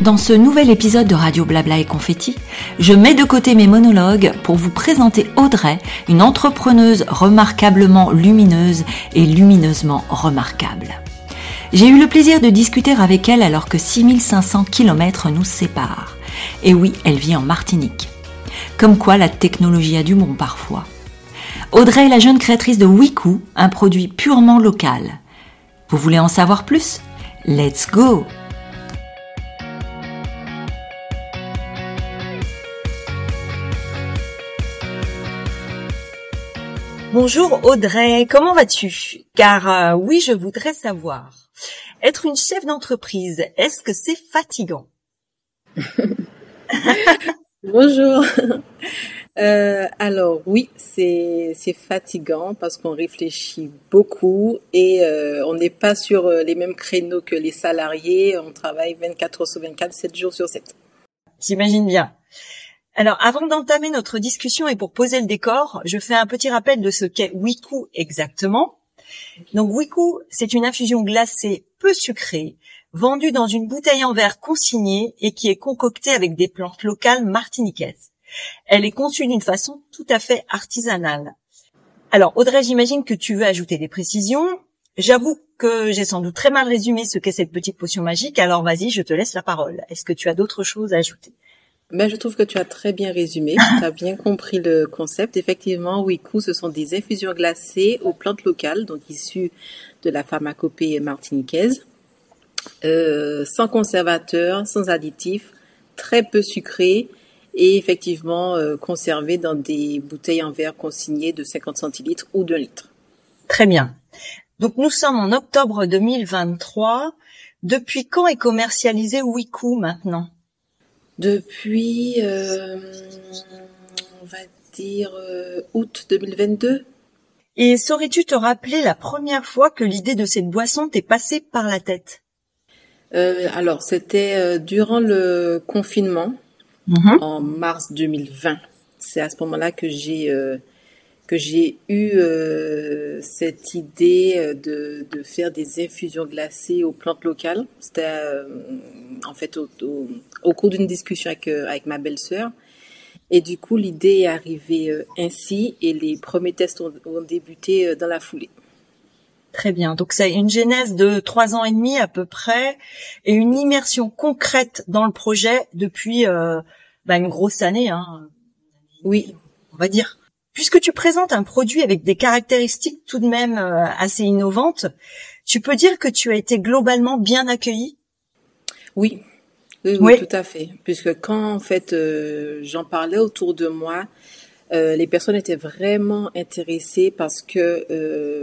Dans ce nouvel épisode de Radio Blabla et Confetti, je mets de côté mes monologues pour vous présenter Audrey, une entrepreneuse remarquablement lumineuse et lumineusement remarquable. J'ai eu le plaisir de discuter avec elle alors que 6500 km nous séparent. Et oui, elle vit en Martinique. Comme quoi la technologie a du bon parfois. Audrey est la jeune créatrice de Wiikou, un produit purement local. Vous voulez en savoir plus ? Let's go ! Bonjour Audrey, comment vas-tu ? Car oui, je voudrais savoir, être une chef d'entreprise, est-ce que c'est fatigant ? Bonjour. Alors oui, c'est fatigant parce qu'on réfléchit beaucoup et on n'est pas sur les mêmes créneaux que les salariés. On travaille 24 heures sur 24, 7 jours sur 7. J'imagine bien. Alors, avant d'entamer notre discussion et pour poser le décor, je fais un petit rappel de ce qu'est Wiikou exactement. Donc, Wiikou, c'est une infusion glacée peu sucrée, vendue dans une bouteille en verre consignée et qui est concoctée avec des plantes locales martiniquaises. Elle est conçue d'une façon tout à fait artisanale. Alors, Audrey, j'imagine que tu veux ajouter des précisions. J'avoue que j'ai sans doute très mal résumé ce qu'est cette petite potion magique, alors vas-y, je te laisse la parole. Est-ce que tu as d'autres choses à ajouter ? Ben, je trouve que tu as très bien résumé, tu as bien compris le concept. Effectivement, Wiikou, ce sont des infusions glacées aux plantes locales, donc issues de la pharmacopée martiniquaise, sans conservateur, sans additifs, très peu sucré et effectivement conservé dans des bouteilles en verre consignées de 50 centilitres ou d'un litre. Très bien. Donc nous sommes en octobre 2023. Depuis quand est commercialisé Wiikou maintenant ? Depuis, on va dire, août 2022. Et saurais-tu te rappeler la première fois que l'idée de cette boisson t'est passée par la tête ? Alors, c'était durant le confinement, en mars 2020. C'est à ce moment-là que j'ai eu cette idée de faire des infusions glacées aux plantes locales. C'était en fait au cours d'une discussion avec ma belle-sœur. Et du coup, l'idée est arrivée ainsi et les premiers tests ont débuté dans la foulée. Très bien. Donc, c'est une genèse de 3 ans et demi à peu près et une immersion concrète dans le projet depuis une grosse année. Hein. Oui, on va dire. Puisque tu présentes un produit avec des caractéristiques tout de même assez innovantes, tu peux dire que tu as été globalement bien accueillie ? Oui. Oui, tout à fait. Puisque quand en fait j'en parlais autour de moi, les personnes étaient vraiment intéressées parce que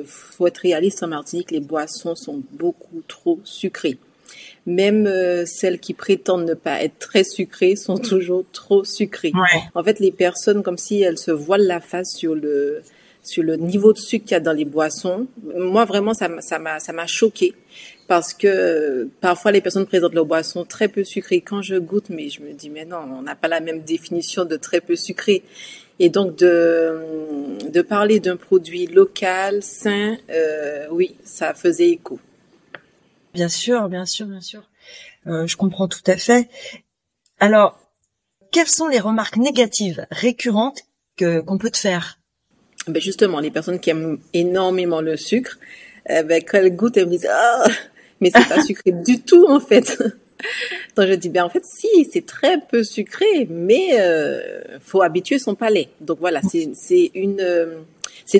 faut être réaliste en Martinique, les boissons sont beaucoup trop sucrées. Même celles qui prétendent ne pas être très sucrées sont toujours trop sucrées. Ouais. En fait, les personnes, comme si elles se voilent la face sur le niveau de sucre qu'il y a dans les boissons. Moi, vraiment, ça m'a choquée parce que parfois, les personnes présentent leurs boissons très peu sucrées. Quand je goûte, mais je me dis, mais non, on n'a pas la même définition de très peu sucré. Et donc, de parler d'un produit local, sain, oui, ça faisait écho. Bien sûr, bien sûr, bien sûr. Je comprends tout à fait. Alors, quelles sont les remarques négatives récurrentes qu'on peut te faire ? Ben justement, les personnes qui aiment énormément le sucre, quand elles goûtent, elles me disent « Ah, mais c'est pas sucré du tout en fait !» Donc je dis « Ben en fait, si, c'est très peu sucré, mais faut habituer son palais. » Donc voilà, c'est une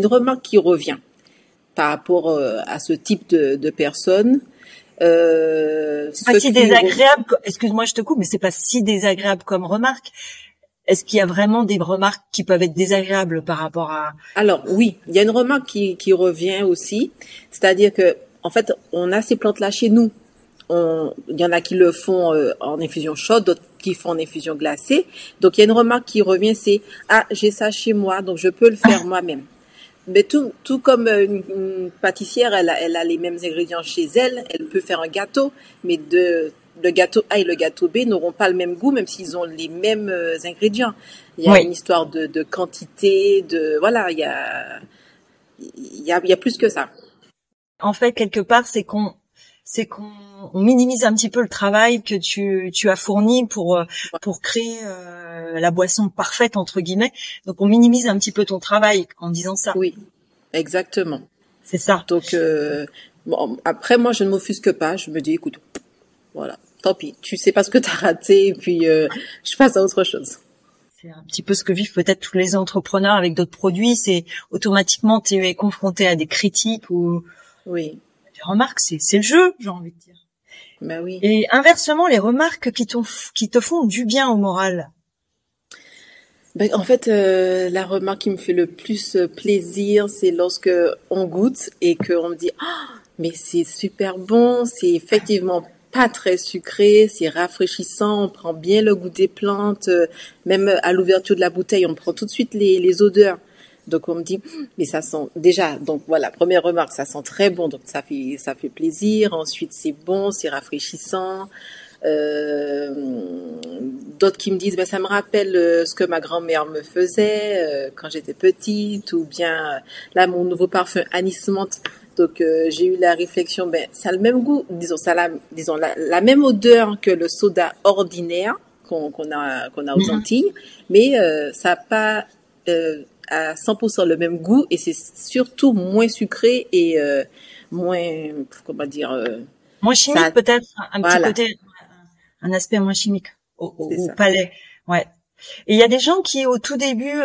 remarque qui revient par rapport à ce type de personnes. C'est pas si désagréable, excuse-moi je te coupe, mais c'est pas si désagréable comme remarque. Est-ce qu'il y a vraiment des remarques qui peuvent être désagréables par rapport à... Alors oui, il y a une remarque qui revient aussi, c'est-à-dire que en fait on a ces plantes là chez nous. Il y en a qui le font en infusion chaude, d'autres qui font en infusion glacée. Donc il y a une remarque qui revient, c'est ah j'ai ça chez moi donc je peux le faire moi-même. Mais tout comme une pâtissière, elle a les mêmes ingrédients chez elle, elle peut faire un gâteau, mais le gâteau A et le gâteau B n'auront pas le même goût, même s'ils ont les mêmes ingrédients. Il y a une histoire de quantité, voilà, il y a plus que ça. En fait, quelque part, c'est qu'on on minimise un petit peu le travail que tu as fourni pour créer la boisson parfaite entre guillemets. Donc on minimise un petit peu ton travail en disant ça. Oui, exactement. C'est ça. Donc bon, après moi je ne m'offusque pas, je me dis écoute, voilà, tant pis, tu sais pas ce que t'as raté et puis je passe à autre chose. C'est un petit peu ce que vivent peut-être tous les entrepreneurs avec d'autres produits, c'est automatiquement tu es confronté à des critiques ou oui. Les remarques, c'est le jeu, j'ai envie de dire. Bah oui. Et inversement, les remarques qui te font du bien au moral. Ben, en fait, la remarque qui me fait le plus plaisir, c'est lorsque on goûte et qu'on me dit « Ah, mais c'est super bon, c'est effectivement pas très sucré, c'est rafraîchissant, on prend bien le goût des plantes, même à l'ouverture de la bouteille, on prend tout de suite les odeurs. » Donc on me dit mais ça sent déjà, donc voilà, première remarque, ça sent très bon, donc ça fait plaisir. Ensuite c'est bon, c'est rafraîchissant. D'autres qui me disent ben ça me rappelle ce que ma grand-mère me faisait quand j'étais petite, ou bien là mon nouveau parfum anis menthe. Donc j'ai eu la réflexion, ben ça a le même goût, disons la même odeur que le soda ordinaire qu'on a aux Antilles, mais ça a pas à 100% le même goût, et c'est surtout moins sucré et moins, comment dire... moins chimique ça, peut-être, un voilà. Petit côté, un aspect moins chimique au palais. Ouais. Et il y a des gens qui au tout début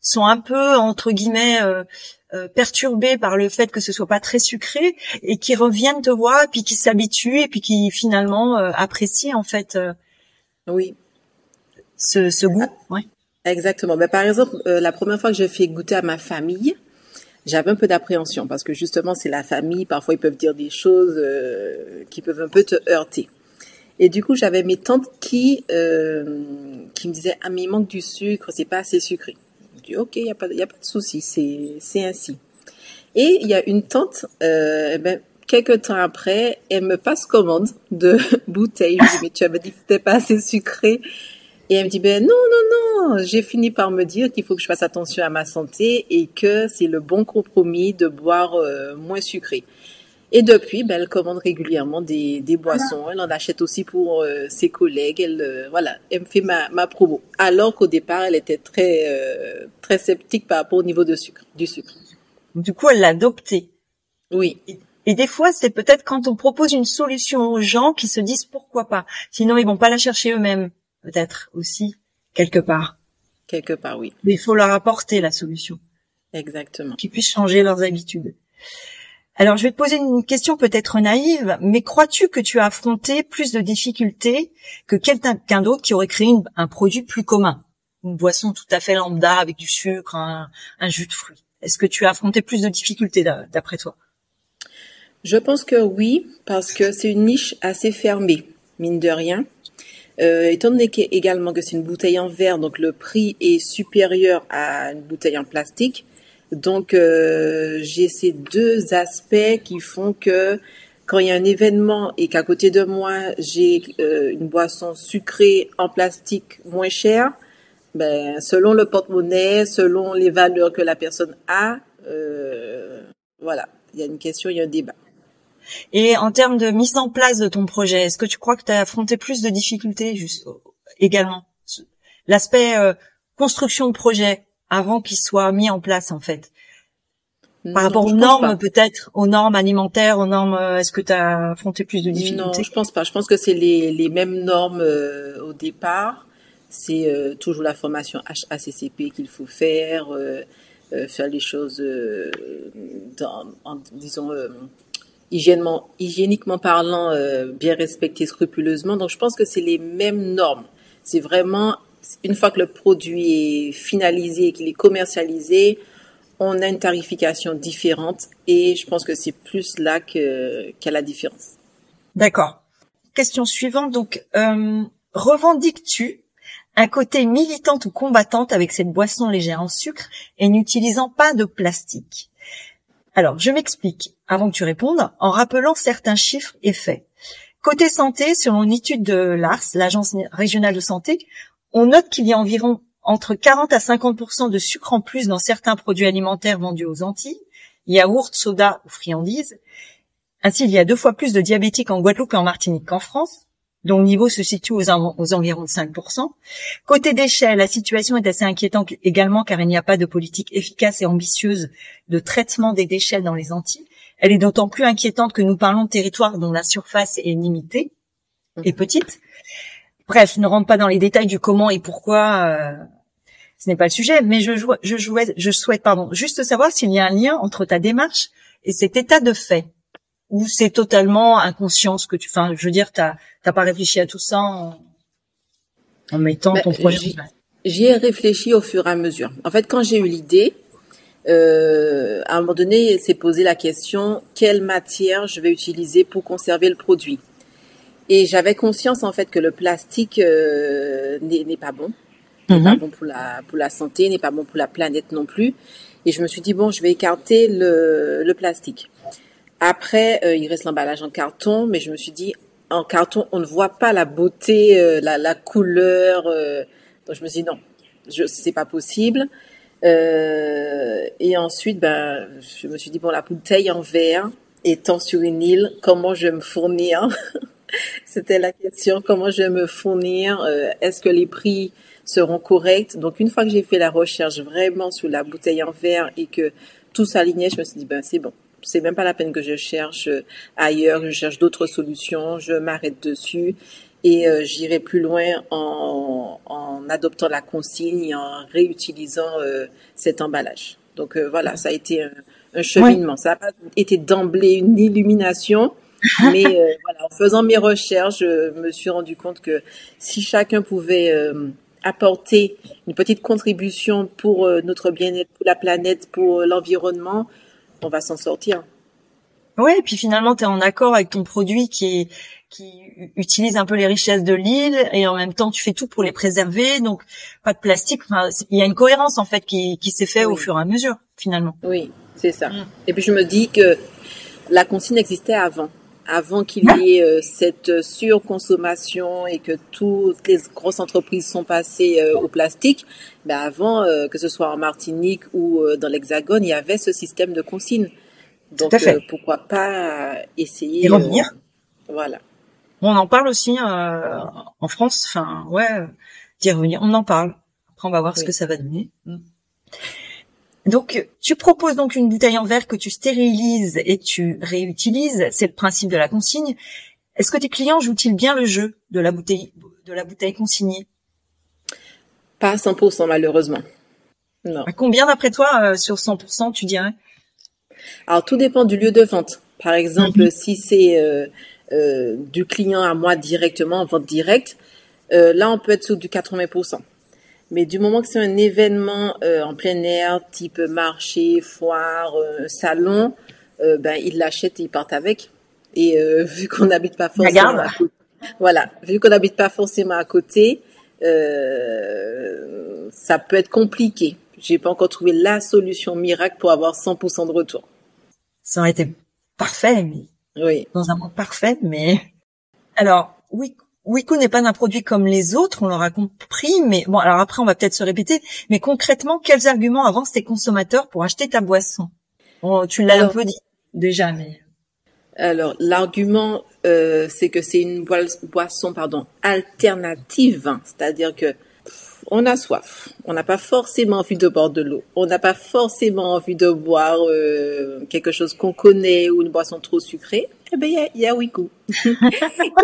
sont un peu, entre guillemets, perturbés par le fait que ce soit pas très sucré, et qui reviennent te voir, puis qui s'habituent, et puis qui finalement apprécient en fait oui. ce goût. Ouais. Exactement. Ben, par exemple, la première fois que j'ai fait goûter à ma famille, j'avais un peu d'appréhension parce que justement, c'est la famille. Parfois, ils peuvent dire des choses qui peuvent un peu te heurter. Et du coup, j'avais mes tantes qui me disaient « Ah, mais il manque du sucre, c'est pas assez sucré. » Je dis « Ok, il n'y a pas de souci, c'est ainsi. » Et il y a une tante, quelques temps après, elle me passe commande de bouteille. Je dis « Mais tu avais dit que c'était pas assez sucré. » Et elle me dit, ben non, j'ai fini par me dire qu'il faut que je fasse attention à ma santé et que c'est le bon compromis de boire moins sucré. Et depuis, ben, elle commande régulièrement des boissons, elle en achète aussi pour ses collègues, elle me fait ma promo. Alors qu'au départ, elle était très très sceptique par rapport au niveau du sucre. Du coup, elle l'a adopté. Oui. Et des fois, c'est peut-être quand on propose une solution aux gens qui se disent pourquoi pas, sinon ils vont pas la chercher eux-mêmes. Peut-être aussi, quelque part. Quelque part, oui. Mais il faut leur apporter la solution. Exactement. Qu'ils puissent changer leurs habitudes. Alors, je vais te poser une question peut-être naïve, mais crois-tu que tu as affronté plus de difficultés que quelqu'un d'autre qui aurait créé un produit plus commun? Une boisson tout à fait lambda avec du sucre, un jus de fruits. Est-ce que tu as affronté plus de difficultés d'après toi? Je pense que oui, parce que c'est une niche assez fermée, mine de rien. Étant donné également que c'est une bouteille en verre, donc le prix est supérieur à une bouteille en plastique. Donc, j'ai ces deux aspects qui font que quand il y a un événement et qu'à côté de moi, j'ai une boisson sucrée en plastique moins chère, ben, selon le porte-monnaie, selon les valeurs que la personne a, voilà, il y a une question, il y a un débat. Et en termes de mise en place de ton projet, est-ce que tu crois que tu as affronté plus de difficultés également? L'aspect construction de projet avant qu'il soit mis en place en fait. Par rapport aux normes peut-être, aux normes alimentaires, aux normes, est-ce que tu as affronté plus de difficultés? Non, je pense pas. Je pense que c'est les mêmes normes au départ. C'est toujours la formation HACCP qu'il faut faire les choses disons... hygiéniquement parlant, bien respecté scrupuleusement. Donc, je pense que c'est les mêmes normes. C'est vraiment, une fois que le produit est finalisé et qu'il est commercialisé, on a une tarification différente et je pense que c'est plus là qu'à la différence. D'accord. Question suivante. Donc, revendiques-tu un côté militante ou combattante avec cette boisson légère en sucre et n'utilisant pas de plastique? Alors, je m'explique, avant que tu répondes, en rappelant certains chiffres et faits. Côté santé, selon une étude de l'ARS, l'Agence régionale de santé, on note qu'il y a environ entre 40 à 50% de sucre en plus dans certains produits alimentaires vendus aux Antilles, yaourts, sodas ou friandises, Ainsi, il y a 2 fois plus de diabétiques en Guadeloupe et en Martinique qu'en France, dont le niveau se situe aux environs de 5%. Côté déchets, la situation est assez inquiétante également car il n'y a pas de politique efficace et ambitieuse de traitement des déchets dans les Antilles. Elle est d'autant plus inquiétante que nous parlons de territoires dont la surface est limitée et petite. Bref, ne rentre pas dans les détails du comment et pourquoi, ce n'est pas le sujet, mais je souhaite juste savoir s'il y a un lien entre ta démarche et cet état de fait. Ou c'est totalement inconscient ce que tu... Enfin, je veux dire, t'as pas réfléchi à tout ça en mettant ton projet. J'y ai réfléchi au fur et à mesure. En fait, quand j'ai eu l'idée, à un moment donné, s'est posé la question, quelle matière je vais utiliser pour conserver le produit? Et j'avais conscience, en fait, que le plastique n'est pas bon. N'est pas bon pour la santé, n'est pas bon pour la planète non plus. Et je me suis dit, bon, je vais écarter le plastique. Après, il reste l'emballage en carton, mais je me suis dit, en carton, on ne voit pas la beauté, la couleur. Donc, je me suis dit, non, c'est pas possible. Et ensuite, je me suis dit, bon, la bouteille en verre, étant sur une île, comment je vais me fournir? C'était la question, comment je vais me fournir? Est-ce que les prix seront corrects? Donc, une fois que j'ai fait la recherche vraiment sur la bouteille en verre et que tout s'alignait, je me suis dit, c'est bon. C'est même pas la peine que je cherche ailleurs, je cherche d'autres solutions, je m'arrête dessus et j'irai plus loin en adoptant la consigne et en réutilisant cet emballage. Donc voilà, ça a été un cheminement. Ouais. Ça n'a pas été d'emblée une illumination, mais voilà, en faisant mes recherches, je me suis rendu compte que si chacun pouvait apporter une petite contribution pour notre bien-être, pour la planète, pour l'environnement, on va s'en sortir. Ouais, et puis finalement, tu es en accord avec ton produit qui utilise un peu les richesses de l'île et en même temps, tu fais tout pour les préserver. Donc, pas de plastique. Enfin, il y a une cohérence, en fait, qui s'est faite au fur et à mesure, finalement. Oui, c'est ça. Mmh. Et puis, je me dis que la consigne existait avant qu'il y ait cette surconsommation et que toutes les grosses entreprises sont passées au plastique, avant, que ce soit en Martinique ou dans l'Hexagone, il y avait ce système de consigne. Donc, pourquoi pas essayer... Et revenir. Voilà. On en parle aussi en France. Enfin, d'y revenir. On en parle. Après, on va voir ce que ça va donner. Donc, tu proposes donc une bouteille en verre que tu stérilises et tu réutilises. C'est le principe de la consigne. Est-ce que tes clients jouent-ils bien le jeu de la bouteille consignée? Pas à 100%, malheureusement. Non. À combien, d'après toi, sur 100%, tu dirais? Alors, tout dépend du lieu de vente. Par exemple, si c'est du client à moi directement, en vente directe, là, on peut être sous du 80%. Mais du moment que c'est un événement en plein air, type marché, foire, salon, ils l'achètent et ils partent avec. Et vu qu'on n'habite pas forcément à côté, ça peut être compliqué. J'ai pas encore trouvé la solution miracle pour avoir 100% de retour. Ça aurait été parfait, dans un monde parfait, mais alors Wiikou n'est pas un produit comme les autres, on l'aura compris, mais bon, alors après, on va peut-être se répéter, mais concrètement, quels arguments avancent tes consommateurs pour acheter ta boisson? Tu l'as un peu dit déjà, mais... Alors, l'argument, c'est que c'est une boisson alternative, c'est-à-dire que on a soif, on n'a pas forcément envie de boire de l'eau, on n'a pas forcément envie de boire quelque chose qu'on connaît ou une boisson trop sucrée. Eh ben il y a Wiikou.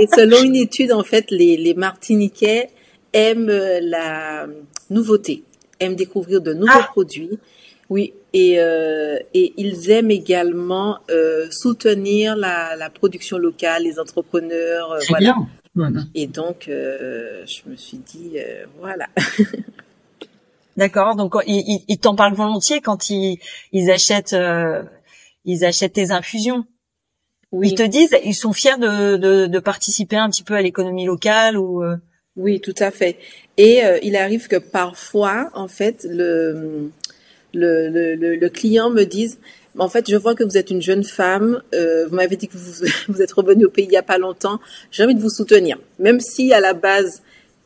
Et selon une étude, en fait, les Martiniquais aiment la nouveauté, aiment découvrir de nouveaux produits. Oui, et ils aiment également soutenir la production locale, les entrepreneurs. Voilà. Bien. Voilà. Et donc, je me suis dit, voilà. D'accord. Donc, ils t'en parlent volontiers quand ils achètent tes infusions. Oui. Ils te disent, ils sont fiers de participer un petit peu à l'économie locale ou. Oui, tout à fait. Et il arrive que parfois, en fait, le client me dise. En fait, je vois que vous êtes une jeune femme. Vous m'avez dit que vous êtes revenue au pays il n'y a pas longtemps. J'ai envie de vous soutenir. Même si, à la base,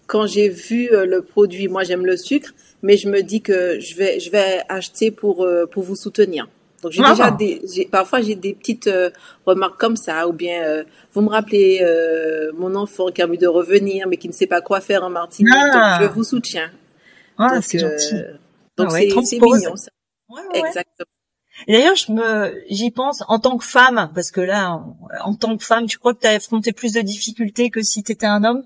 quand j'ai vu le produit, moi, j'aime le sucre, mais je me dis que je vais acheter pour vous soutenir. Donc j'ai déjà parfois j'ai des petites remarques comme ça, ou bien vous me rappelez mon enfant qui a envie de revenir mais qui ne sait pas quoi faire en Martinique, donc je vous soutiens. Ah, donc, c'est gentil. Donc c'est mignon ça. Ouais. Exactement. Et d'ailleurs, j'y pense en tant que femme, parce que là, en tant que femme, tu crois que tu as affronté plus de difficultés que si tu étais un homme?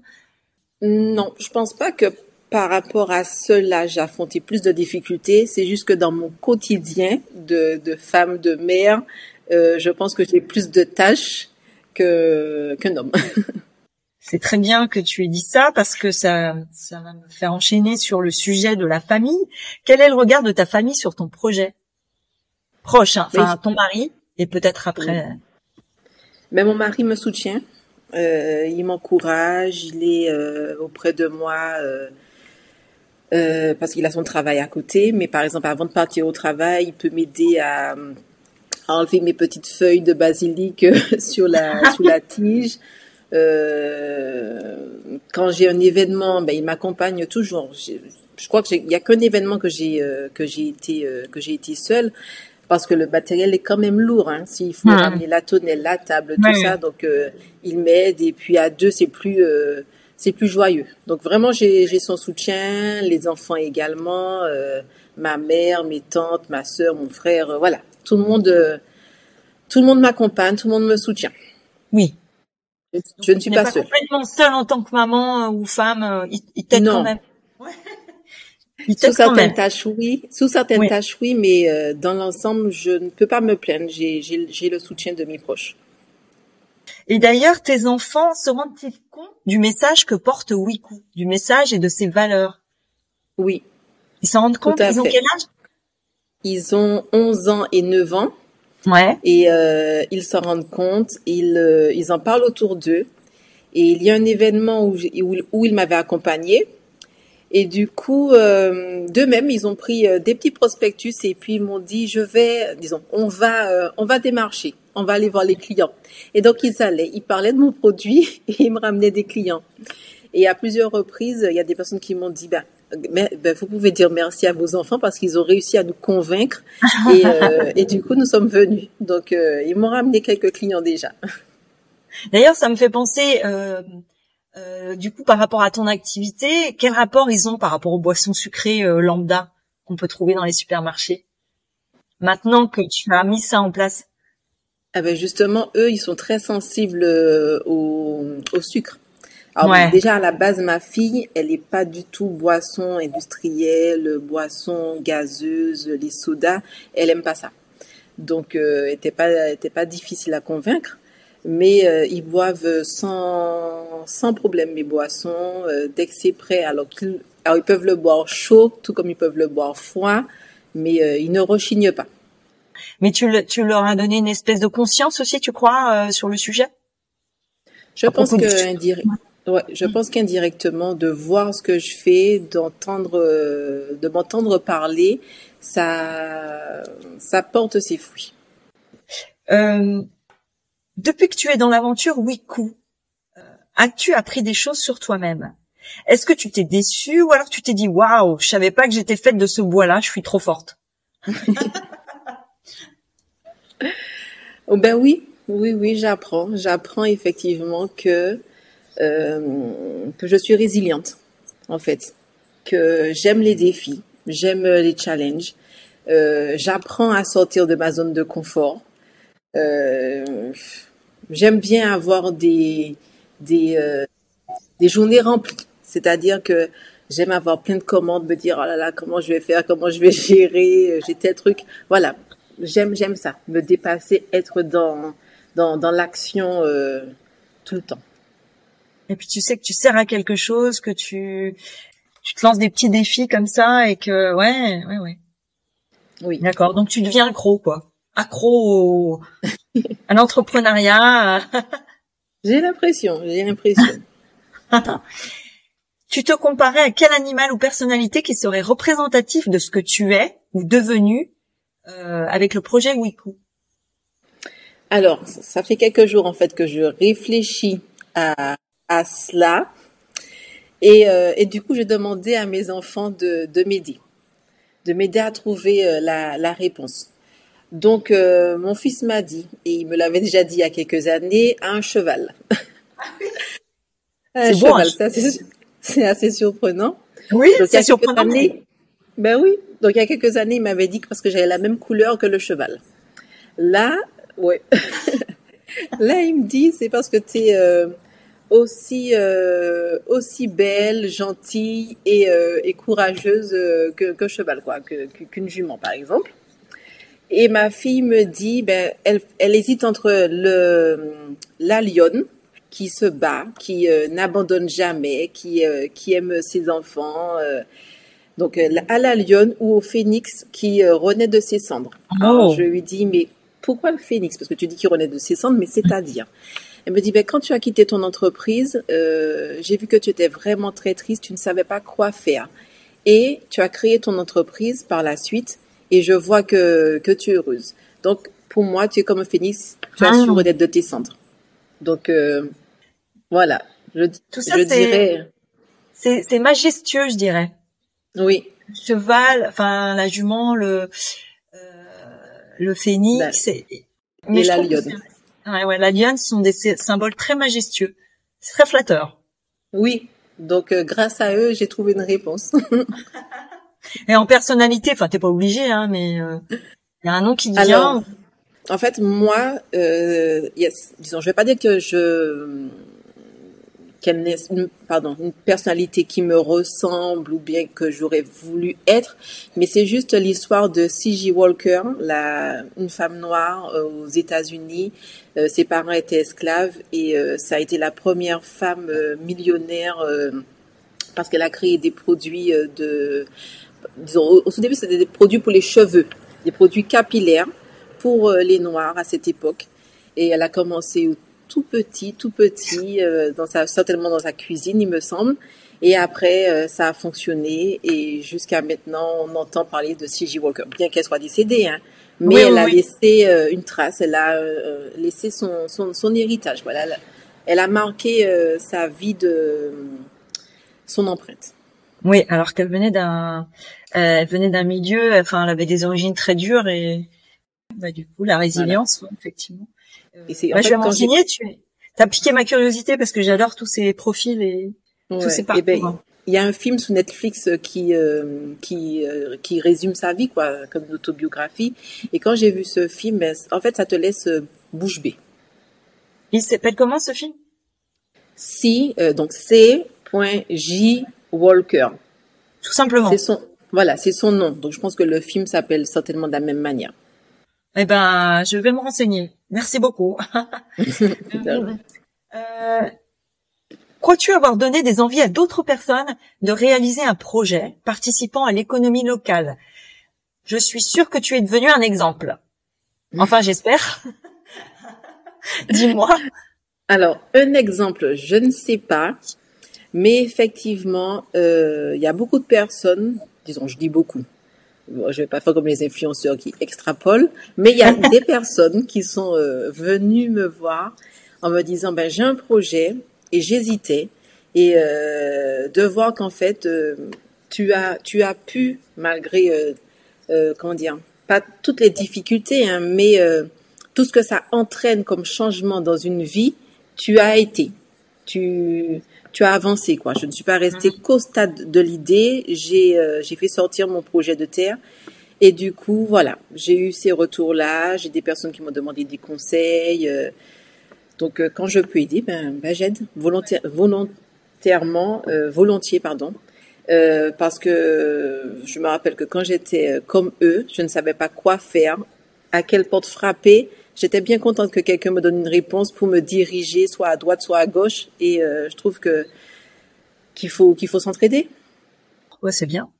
Non, je pense pas que par rapport à cela, j'ai affronté plus de difficultés. C'est juste que dans mon quotidien de femme, de mère, je pense que j'ai plus de tâches qu'un homme. C'est très bien que tu aies dit ça, parce que ça va me faire enchaîner sur le sujet de la famille. Quel est le regard de ta famille sur ton projet? Proche, hein. Enfin, ton mari, et peut-être après. Mais mon mari me soutient, il m'encourage, il est auprès de moi parce qu'il a son travail à côté. Mais par exemple, avant de partir au travail, il peut m'aider à enlever mes petites feuilles de basilic sous la tige. Quand j'ai un événement, ben il m'accompagne toujours. Je crois qu'il y a qu'un événement que j'ai été seule. Parce que le matériel est quand même lourd, hein. S'il faut ramener la tonnelle, la table, tout ça, donc il m'aide. Et puis à deux, c'est plus joyeux. Donc vraiment, j'ai son soutien, les enfants également, ma mère, mes tantes, ma sœur, mon frère, voilà. Tout le monde m'accompagne, tout le monde me soutient. Oui. Je ne suis pas seule. Complètement seule en tant que maman ou femme, il t'aide quand même. Ouais. Sous certaines tâches, oui, mais dans l'ensemble, je ne peux pas me plaindre. J'ai le soutien de mes proches. Et d'ailleurs, tes enfants se rendent-ils compte du message que porte Wiikou, du message et de ses valeurs? Oui. Ils s'en rendent compte? Ils ont quel âge? Ils ont 11 ans et 9 ans. Ouais. Et ils s'en rendent compte. Ils en parlent autour d'eux. Et il y a un événement où ils m'avaient accompagnée. Et du coup, d'eux-mêmes, ils ont pris des petits prospectus et puis ils m'ont dit, on va démarcher, on va aller voir les clients. Et donc, ils parlaient de mon produit et ils me ramenaient des clients. Et à plusieurs reprises, il y a des personnes qui m'ont dit, vous pouvez dire merci à vos enfants parce qu'ils ont réussi à nous convaincre. Et du coup, nous sommes venus. Donc, ils m'ont ramené quelques clients déjà. D'ailleurs, ça me fait penser... du coup, par rapport à ton activité, quel rapport ils ont par rapport aux boissons sucrées lambda qu'on peut trouver dans les supermarchés? Maintenant que tu as mis ça en place. Ah ben justement, eux, ils sont très sensibles au sucre. Alors déjà à la base, ma fille, elle n'est pas du tout boisson industrielle, boisson gazeuse, les sodas. Elle aime pas ça. Donc, était pas difficile à convaincre. Mais ils boivent sans problème mes boissons dès que c'est prêt. Alors ils peuvent le boire chaud, tout comme ils peuvent le boire froid, mais ils ne rechignent pas. Mais tu leur as donné une espèce de conscience aussi, tu crois, sur le sujet? Je pense qu'indirectement, de voir ce que je fais, de m'entendre parler, ça porte ses fruits. Depuis que tu es dans l'aventure Wiikou, as-tu appris des choses sur toi-même? Est-ce que tu t'es déçue ou alors tu t'es dit « Waouh, je savais pas que j'étais faite de ce bois-là, je suis trop forte ». Oh ben oui, j'apprends. J'apprends effectivement que je suis résiliente, en fait, que j'aime les défis, j'aime les challenges. J'apprends à sortir de ma zone de confort. J'aime bien avoir des journées remplies, c'est-à-dire que j'aime avoir plein de commandes, me dire oh là là, comment je vais faire, comment je vais gérer, j'ai tel truc, voilà, j'aime ça, me dépasser, être dans l'action tout le temps. Et puis tu sais que tu sers à quelque chose, que tu te lances des petits défis comme ça et que ouais. Oui. D'accord, donc tu deviens accro quoi. Accro à l'entrepreneuriat. J'ai l'impression. Tu te comparais à quel animal ou personnalité qui serait représentatif de ce que tu es ou devenu avec le projet Wiikou? Alors, ça fait quelques jours en fait que je réfléchis à cela et du coup, j'ai demandé à mes enfants de m'aider à trouver la réponse. Donc, mon fils m'a dit, et il me l'avait déjà dit il y a quelques années, un cheval. C'est bon, cheval, c'est assez surprenant. Oui, donc, c'est surprenant. Années, ben oui. Donc, il y a quelques années, il m'avait dit que parce que j'avais la même couleur que le cheval. Là, ouais. Là, il me dit, c'est parce que tu es aussi belle, gentille et courageuse que cheval, quoi, qu'une jument, par exemple. Et ma fille me dit, ben, elle hésite entre la lionne qui se bat, qui n'abandonne jamais, qui aime ses enfants. Donc, à la lionne ou au phénix qui renaît de ses cendres. Oh. Alors, je lui dis, mais pourquoi le phénix? Parce que tu dis qu'il renaît de ses cendres, mais c'est-à-dire? Elle me dit, ben, quand tu as quitté ton entreprise, j'ai vu que tu étais vraiment très triste, tu ne savais pas quoi faire. Et tu as créé ton entreprise par la suite. Et je vois que tu es heureuse. Donc, pour moi, tu es comme un phénix, tu as su renaître de tes cendres. Donc, voilà. Tout ça, dirais... c'est majestueux, je dirais. Oui. Le cheval, enfin, la jument, le phénix. Mais et la lionne. Ouais, la lionne, ce sont des symboles très majestueux. C'est très flatteur. Oui. Donc, grâce à eux, j'ai trouvé une réponse. Et en personnalité, enfin, t'es pas obligé, hein, mais y a un nom qui dit. Alors, en fait, moi, disons, je vais pas dire que une personnalité qui me ressemble ou bien que j'aurais voulu être, mais c'est juste l'histoire de C.J. Walker, une femme noire aux États-Unis. Ses parents étaient esclaves et ça a été la première femme millionnaire parce qu'elle a créé des produits au tout début, c'était des produits pour les cheveux, des produits capillaires pour les Noirs à cette époque. Et elle a commencé tout petit, certainement dans sa cuisine, il me semble. Et après, ça a fonctionné. Et jusqu'à maintenant, on entend parler de C.J. Walker, bien qu'elle soit décédée. Hein, mais elle a laissé une trace, elle a laissé son héritage. Voilà, elle a marqué sa vie de son empreinte. Oui, alors qu'elle venait d'un milieu, enfin, elle avait des origines très dures et, bah, du coup, la résilience, voilà. Ouais, effectivement. Et c'est, je vais m'en signer, t'as piqué ma curiosité parce que j'adore tous ces profils et tous ces parcours. Il y a un film sous Netflix qui résume sa vie, quoi, comme une autobiographie. Et quand j'ai vu ce film, en fait, ça te laisse bouche bée. Il s'appelle comment, ce film? Donc C.J. Walker. Tout simplement. C'est son nom. Donc, je pense que le film s'appelle certainement de la même manière. Eh ben, je vais me renseigner. Merci beaucoup. Crois-tu avoir donné des envies à d'autres personnes de réaliser un projet participant à l'économie locale? Je suis sûre que tu es devenu un exemple. Enfin, j'espère. Dis-moi. Alors, un exemple, je ne sais pas. Mais effectivement, il y a beaucoup de personnes, disons, je dis beaucoup, bon, je vais pas faire comme les influenceurs qui extrapolent, mais il y a des personnes qui sont venues me voir en me disant, ben j'ai un projet et j'hésitais et de voir qu'en fait tu as pu malgré pas toutes les difficultés, hein, mais tout ce que ça entraîne comme changement dans une vie, tu as avancé, quoi. Je ne suis pas restée qu'au stade de l'idée. J'ai fait sortir mon projet de terre. Et du coup, voilà, j'ai eu ces retours-là. J'ai des personnes qui m'ont demandé des conseils. Donc, quand je peux aider, j'aide volontiers. Parce que je me rappelle que quand j'étais comme eux, je ne savais pas quoi faire, à quelle porte frapper. J'étais bien contente que quelqu'un me donne une réponse pour me diriger, soit à droite, soit à gauche. Et je trouve qu'il faut s'entraider. Ouais, c'est bien.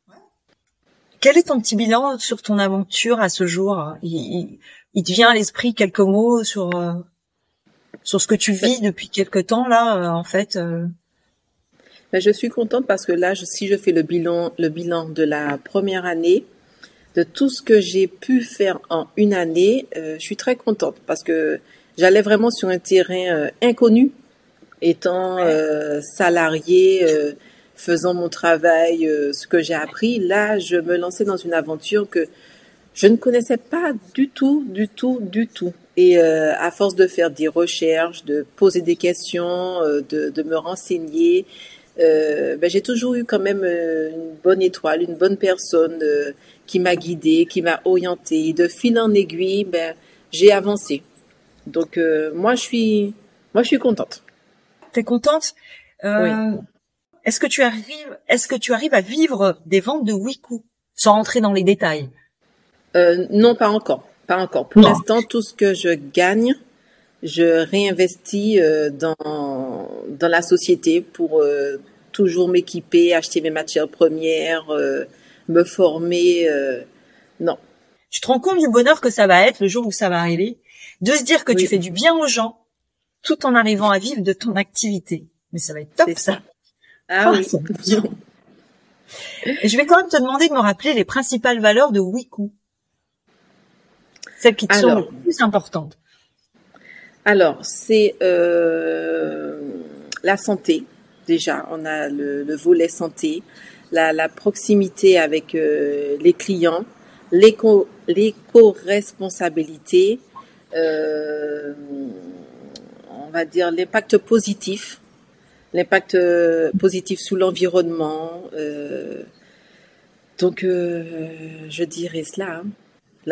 Quel est ton petit bilan sur ton aventure à ce jour? Il te vient à l'esprit quelques mots sur ce que tu vis depuis quelque temps là, en fait. Je suis contente parce que là, si je fais le bilan de la première année, de tout ce que j'ai pu faire en une année, je suis très contente parce que j'allais vraiment sur un terrain inconnu, étant salariée, faisant mon travail, ce que j'ai appris. Là, je me lançais dans une aventure que Je ne connaissais pas du tout. Et à force de faire des recherches, de poser des questions, de me renseigner, j'ai toujours eu quand même une bonne étoile, une bonne personne qui m'a guidée, qui m'a orientée. De fil en aiguille, j'ai avancé. Donc moi je suis contente. T'es contente? Oui. Est-ce que tu arrives à vivre des ventes de Wiikou sans rentrer dans les détails? Non, pas encore. Pour l'instant, tout ce que je gagne, je réinvestis dans la société pour toujours m'équiper, acheter mes matières premières, me former. Non. Tu te rends compte du bonheur que ça va être le jour où ça va arriver, de se dire que tu fais du bien aux gens tout en arrivant à vivre de ton activité. Mais ça va être top, ça. Ah oui. Je vais quand même te demander de me rappeler les principales valeurs de Wiikou. Celles qui te sont les plus importantes. Alors, c'est la santé. Déjà, on a le volet santé, la proximité avec les clients, l'éco-responsabilité, on va dire l'impact positif sur l'environnement. Je dirais cela. Hein.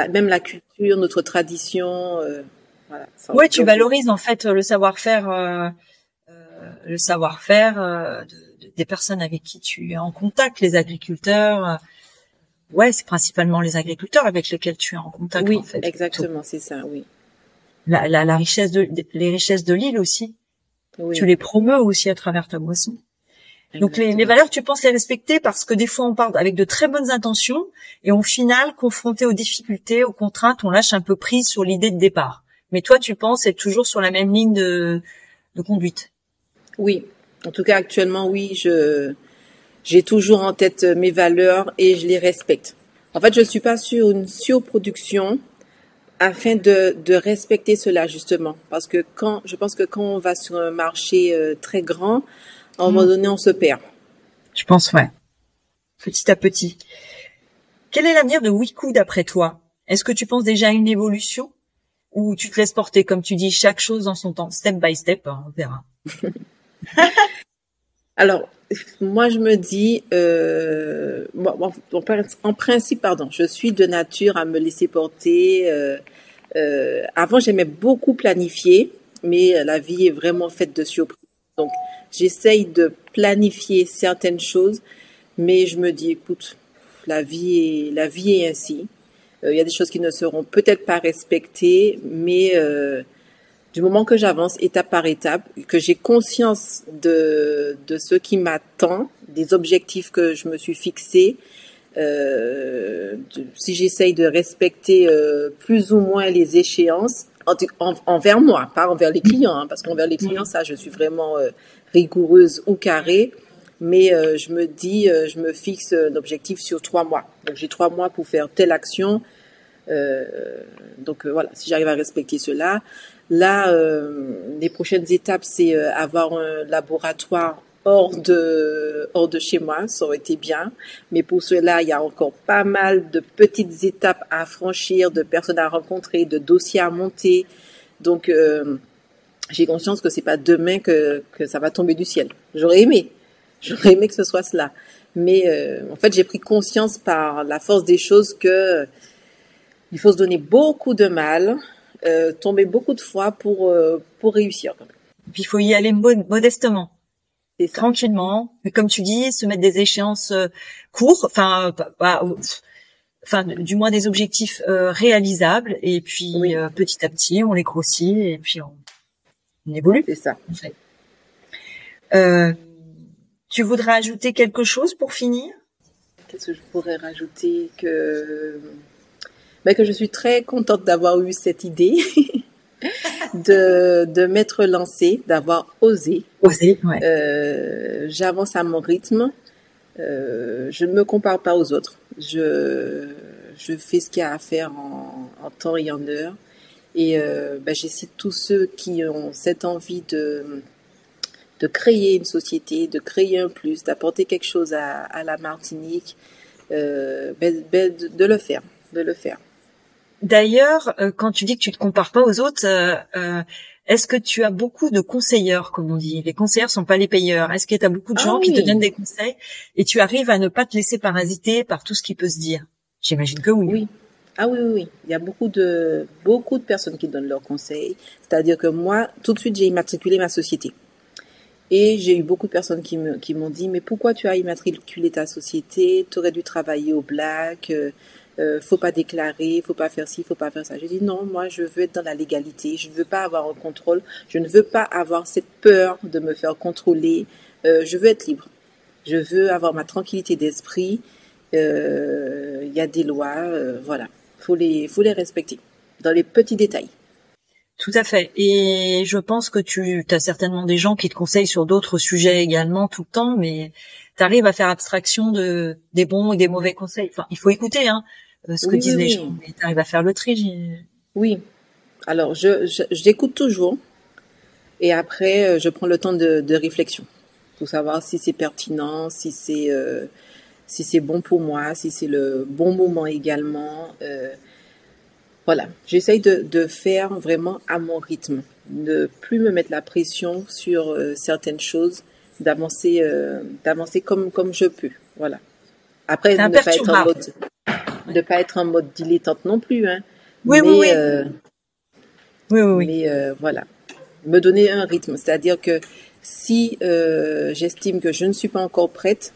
Même la culture, notre tradition. Voilà, ouais, tu valorises en fait le savoir-faire des personnes avec qui tu es en contact, les agriculteurs. Ouais, c'est principalement les agriculteurs avec lesquels tu es en contact. Oui, en fait, exactement, plutôt. C'est ça. Oui. La richesse les richesses de l'île aussi. Oui. Tu les promeus aussi à travers ta boisson. Exactement. Donc les valeurs, tu penses les respecter parce que des fois on part avec de très bonnes intentions et au final, confronté aux difficultés, aux contraintes, on lâche un peu prise sur l'idée de départ. Mais toi, tu penses être toujours sur la même ligne de conduite. Oui, en tout cas actuellement, oui, j'ai toujours en tête mes valeurs et je les respecte. En fait, je ne suis pas sur une surproduction afin de respecter cela justement, parce que je pense que quand on va sur un marché très grand, à un moment donné, on se perd. Je pense, ouais. Petit à petit. Quel est l'avenir de Wiikou d'après toi? Est-ce que tu penses déjà à une évolution ou tu te laisses porter, comme tu dis, chaque chose dans son temps, step by step, hein, on verra. Alors, moi, je me dis, en principe, je suis de nature à me laisser porter. Avant, j'aimais beaucoup planifier, mais la vie est vraiment faite de surprises. Donc, j'essaye de planifier certaines choses, mais je me dis, écoute, la vie est ainsi. Il y a des choses qui ne seront peut-être pas respectées, mais du moment que j'avance étape par étape, que j'ai conscience de ce qui m'attend, des objectifs que je me suis fixés, si j'essaye de respecter plus ou moins les échéances, envers moi, pas envers les clients, hein, parce qu'envers les clients, ça, je suis vraiment rigoureuse ou carrée, mais je me dis, je me fixe un objectif sur 3 mois. Donc, j'ai 3 mois pour faire telle action. Voilà, si j'arrive à respecter cela. Là, les prochaines étapes, c'est avoir un laboratoire hors de chez moi, ça aurait été bien. Mais pour cela, il y a encore pas mal de petites étapes à franchir, de personnes à rencontrer, de dossiers à monter. Donc, j'ai conscience que c'est pas demain que ça va tomber du ciel. J'aurais aimé que ce soit cela. Mais en fait, j'ai pris conscience par la force des choses que il faut se donner beaucoup de mal. Tomber beaucoup de fois pour réussir. Et puis il faut y aller modestement, tranquillement. Mais comme tu dis, se mettre des échéances courtes, du moins des objectifs réalisables. Et puis petit à petit, on les grossit et puis on évolue. C'est ça. En fait. Tu voudrais ajouter quelque chose pour finir? Qu'est-ce que je pourrais rajouter que je suis très contente d'avoir eu cette idée, de m'être lancée, d'avoir osé. Osé, ouais. J'avance à mon rythme. Je ne me compare pas aux autres. Je fais ce qu'il y a à faire en temps et en heure. Et j'essaie tous ceux qui ont cette envie de créer une société, de créer un plus, d'apporter quelque chose à la Martinique, de le faire. D'ailleurs, quand tu dis que tu te compares pas aux autres, est-ce que tu as beaucoup de conseilleurs, comme on dit? Les conseilleurs sont pas les payeurs. Est-ce que tu as beaucoup de gens qui te donnent des conseils et tu arrives à ne pas te laisser parasiter par tout ce qui peut se dire? J'imagine que oui. Oui. Ah oui, oui, oui. Il y a beaucoup de personnes qui donnent leurs conseils. C'est-à-dire que moi, tout de suite, j'ai immatriculé ma société. Et j'ai eu beaucoup de personnes qui m'ont dit « Mais pourquoi tu as immatriculé ta société? Tu aurais dû travailler au black, faut pas déclarer, faut pas faire ci, faut pas faire ça. » J'ai dit « Non, moi je veux être dans la légalité, je ne veux pas avoir un contrôle, je ne veux pas avoir cette peur de me faire contrôler, je veux être libre, je veux avoir ma tranquillité d'esprit, il y a des lois, voilà, faut les respecter, dans les petits détails. » Tout à fait. Et je pense que tu as certainement des gens qui te conseillent sur d'autres sujets également tout le temps, mais tu arrives à faire abstraction des bons et des mauvais conseils. Enfin, il faut écouter ce que disent les gens, mais tu arrives à faire le tri. Oui. Alors, j'écoute toujours et après, je prends le temps de réflexion pour savoir si c'est pertinent, si c'est bon pour moi, si c'est le bon moment également. Voilà, j'essaye de faire vraiment à mon rythme, ne plus me mettre la pression sur certaines choses, d'avancer comme je peux. Voilà. Après, ne pas être en mode dilettante non plus, hein. Oui. Mais voilà, me donner un rythme, c'est-à-dire que si j'estime que je ne suis pas encore prête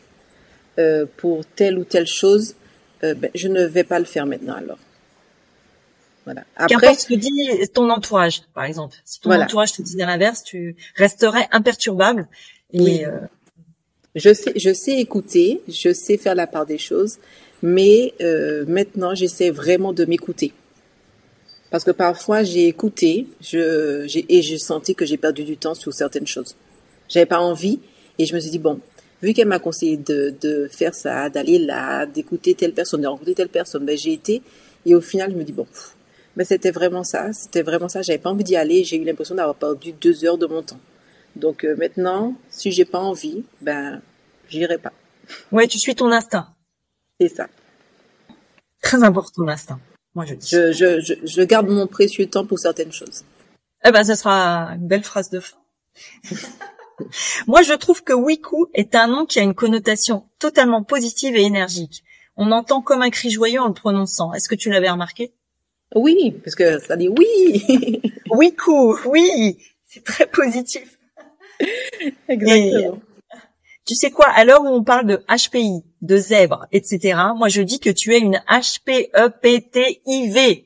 pour telle ou telle chose, je ne vais pas le faire maintenant alors. Voilà. Après, qu'importe ce que dit ton entourage, par exemple. Si ton entourage te disait l'inverse, tu resterais imperturbable. Et Je sais écouter, je sais faire la part des choses, mais maintenant j'essaie vraiment de m'écouter. Parce que parfois j'ai écouté, et j'ai senti que j'ai perdu du temps sur certaines choses. J'avais pas envie, et je me suis dit bon, vu qu'elle m'a conseillé de faire ça, d'aller là, d'écouter telle personne, de rencontrer telle personne, ben j'ai été, et au final je me dis bon. Mais c'était vraiment ça, j'avais pas envie d'y aller, j'ai eu l'impression d'avoir perdu 2 heures de mon temps. Donc maintenant, si j'ai pas envie, j'irai pas. Ouais, tu suis ton instinct. C'est ça. Très important l'instinct. Moi je dis. Je garde mon précieux temps pour certaines choses. Eh ben, ce sera une belle phrase de fin. Moi je trouve que Wiikou est un nom qui a une connotation totalement positive et énergique. On entend comme un cri joyeux en le prononçant. Est-ce que tu l'avais remarqué? Oui, parce que ça dit oui. Wiikou, oui, c'est très positif. Exactement. Et, tu sais quoi, à l'heure où on parle de HPI, de zèbre, etc., moi je dis que tu es une HPEPTIV,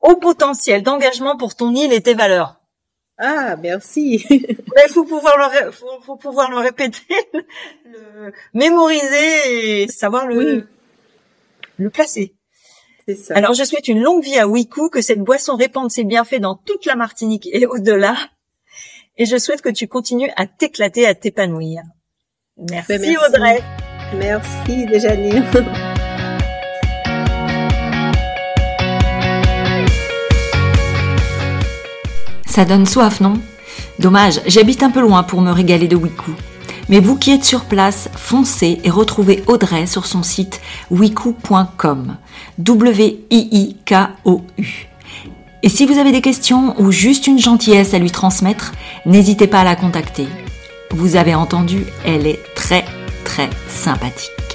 au potentiel d'engagement pour ton île et tes valeurs. Ah, merci. Il faut pouvoir le répéter, le mémoriser et savoir le placer. C'est ça. Alors, je souhaite une longue vie à Wiikou, que cette boisson répande ses bienfaits dans toute la Martinique et au-delà. Et je souhaite que tu continues à t'éclater, à t'épanouir. Merci. Audrey. Merci Déjanine. Ça donne soif, non? Dommage, j'habite un peu loin pour me régaler de Wiikou. Mais vous qui êtes sur place, foncez et retrouvez Audrey sur son site wiikou.com. W-I-I-K-O-U. Et si vous avez des questions ou juste une gentillesse à lui transmettre, n'hésitez pas à la contacter. Vous avez entendu, elle est très, très sympathique.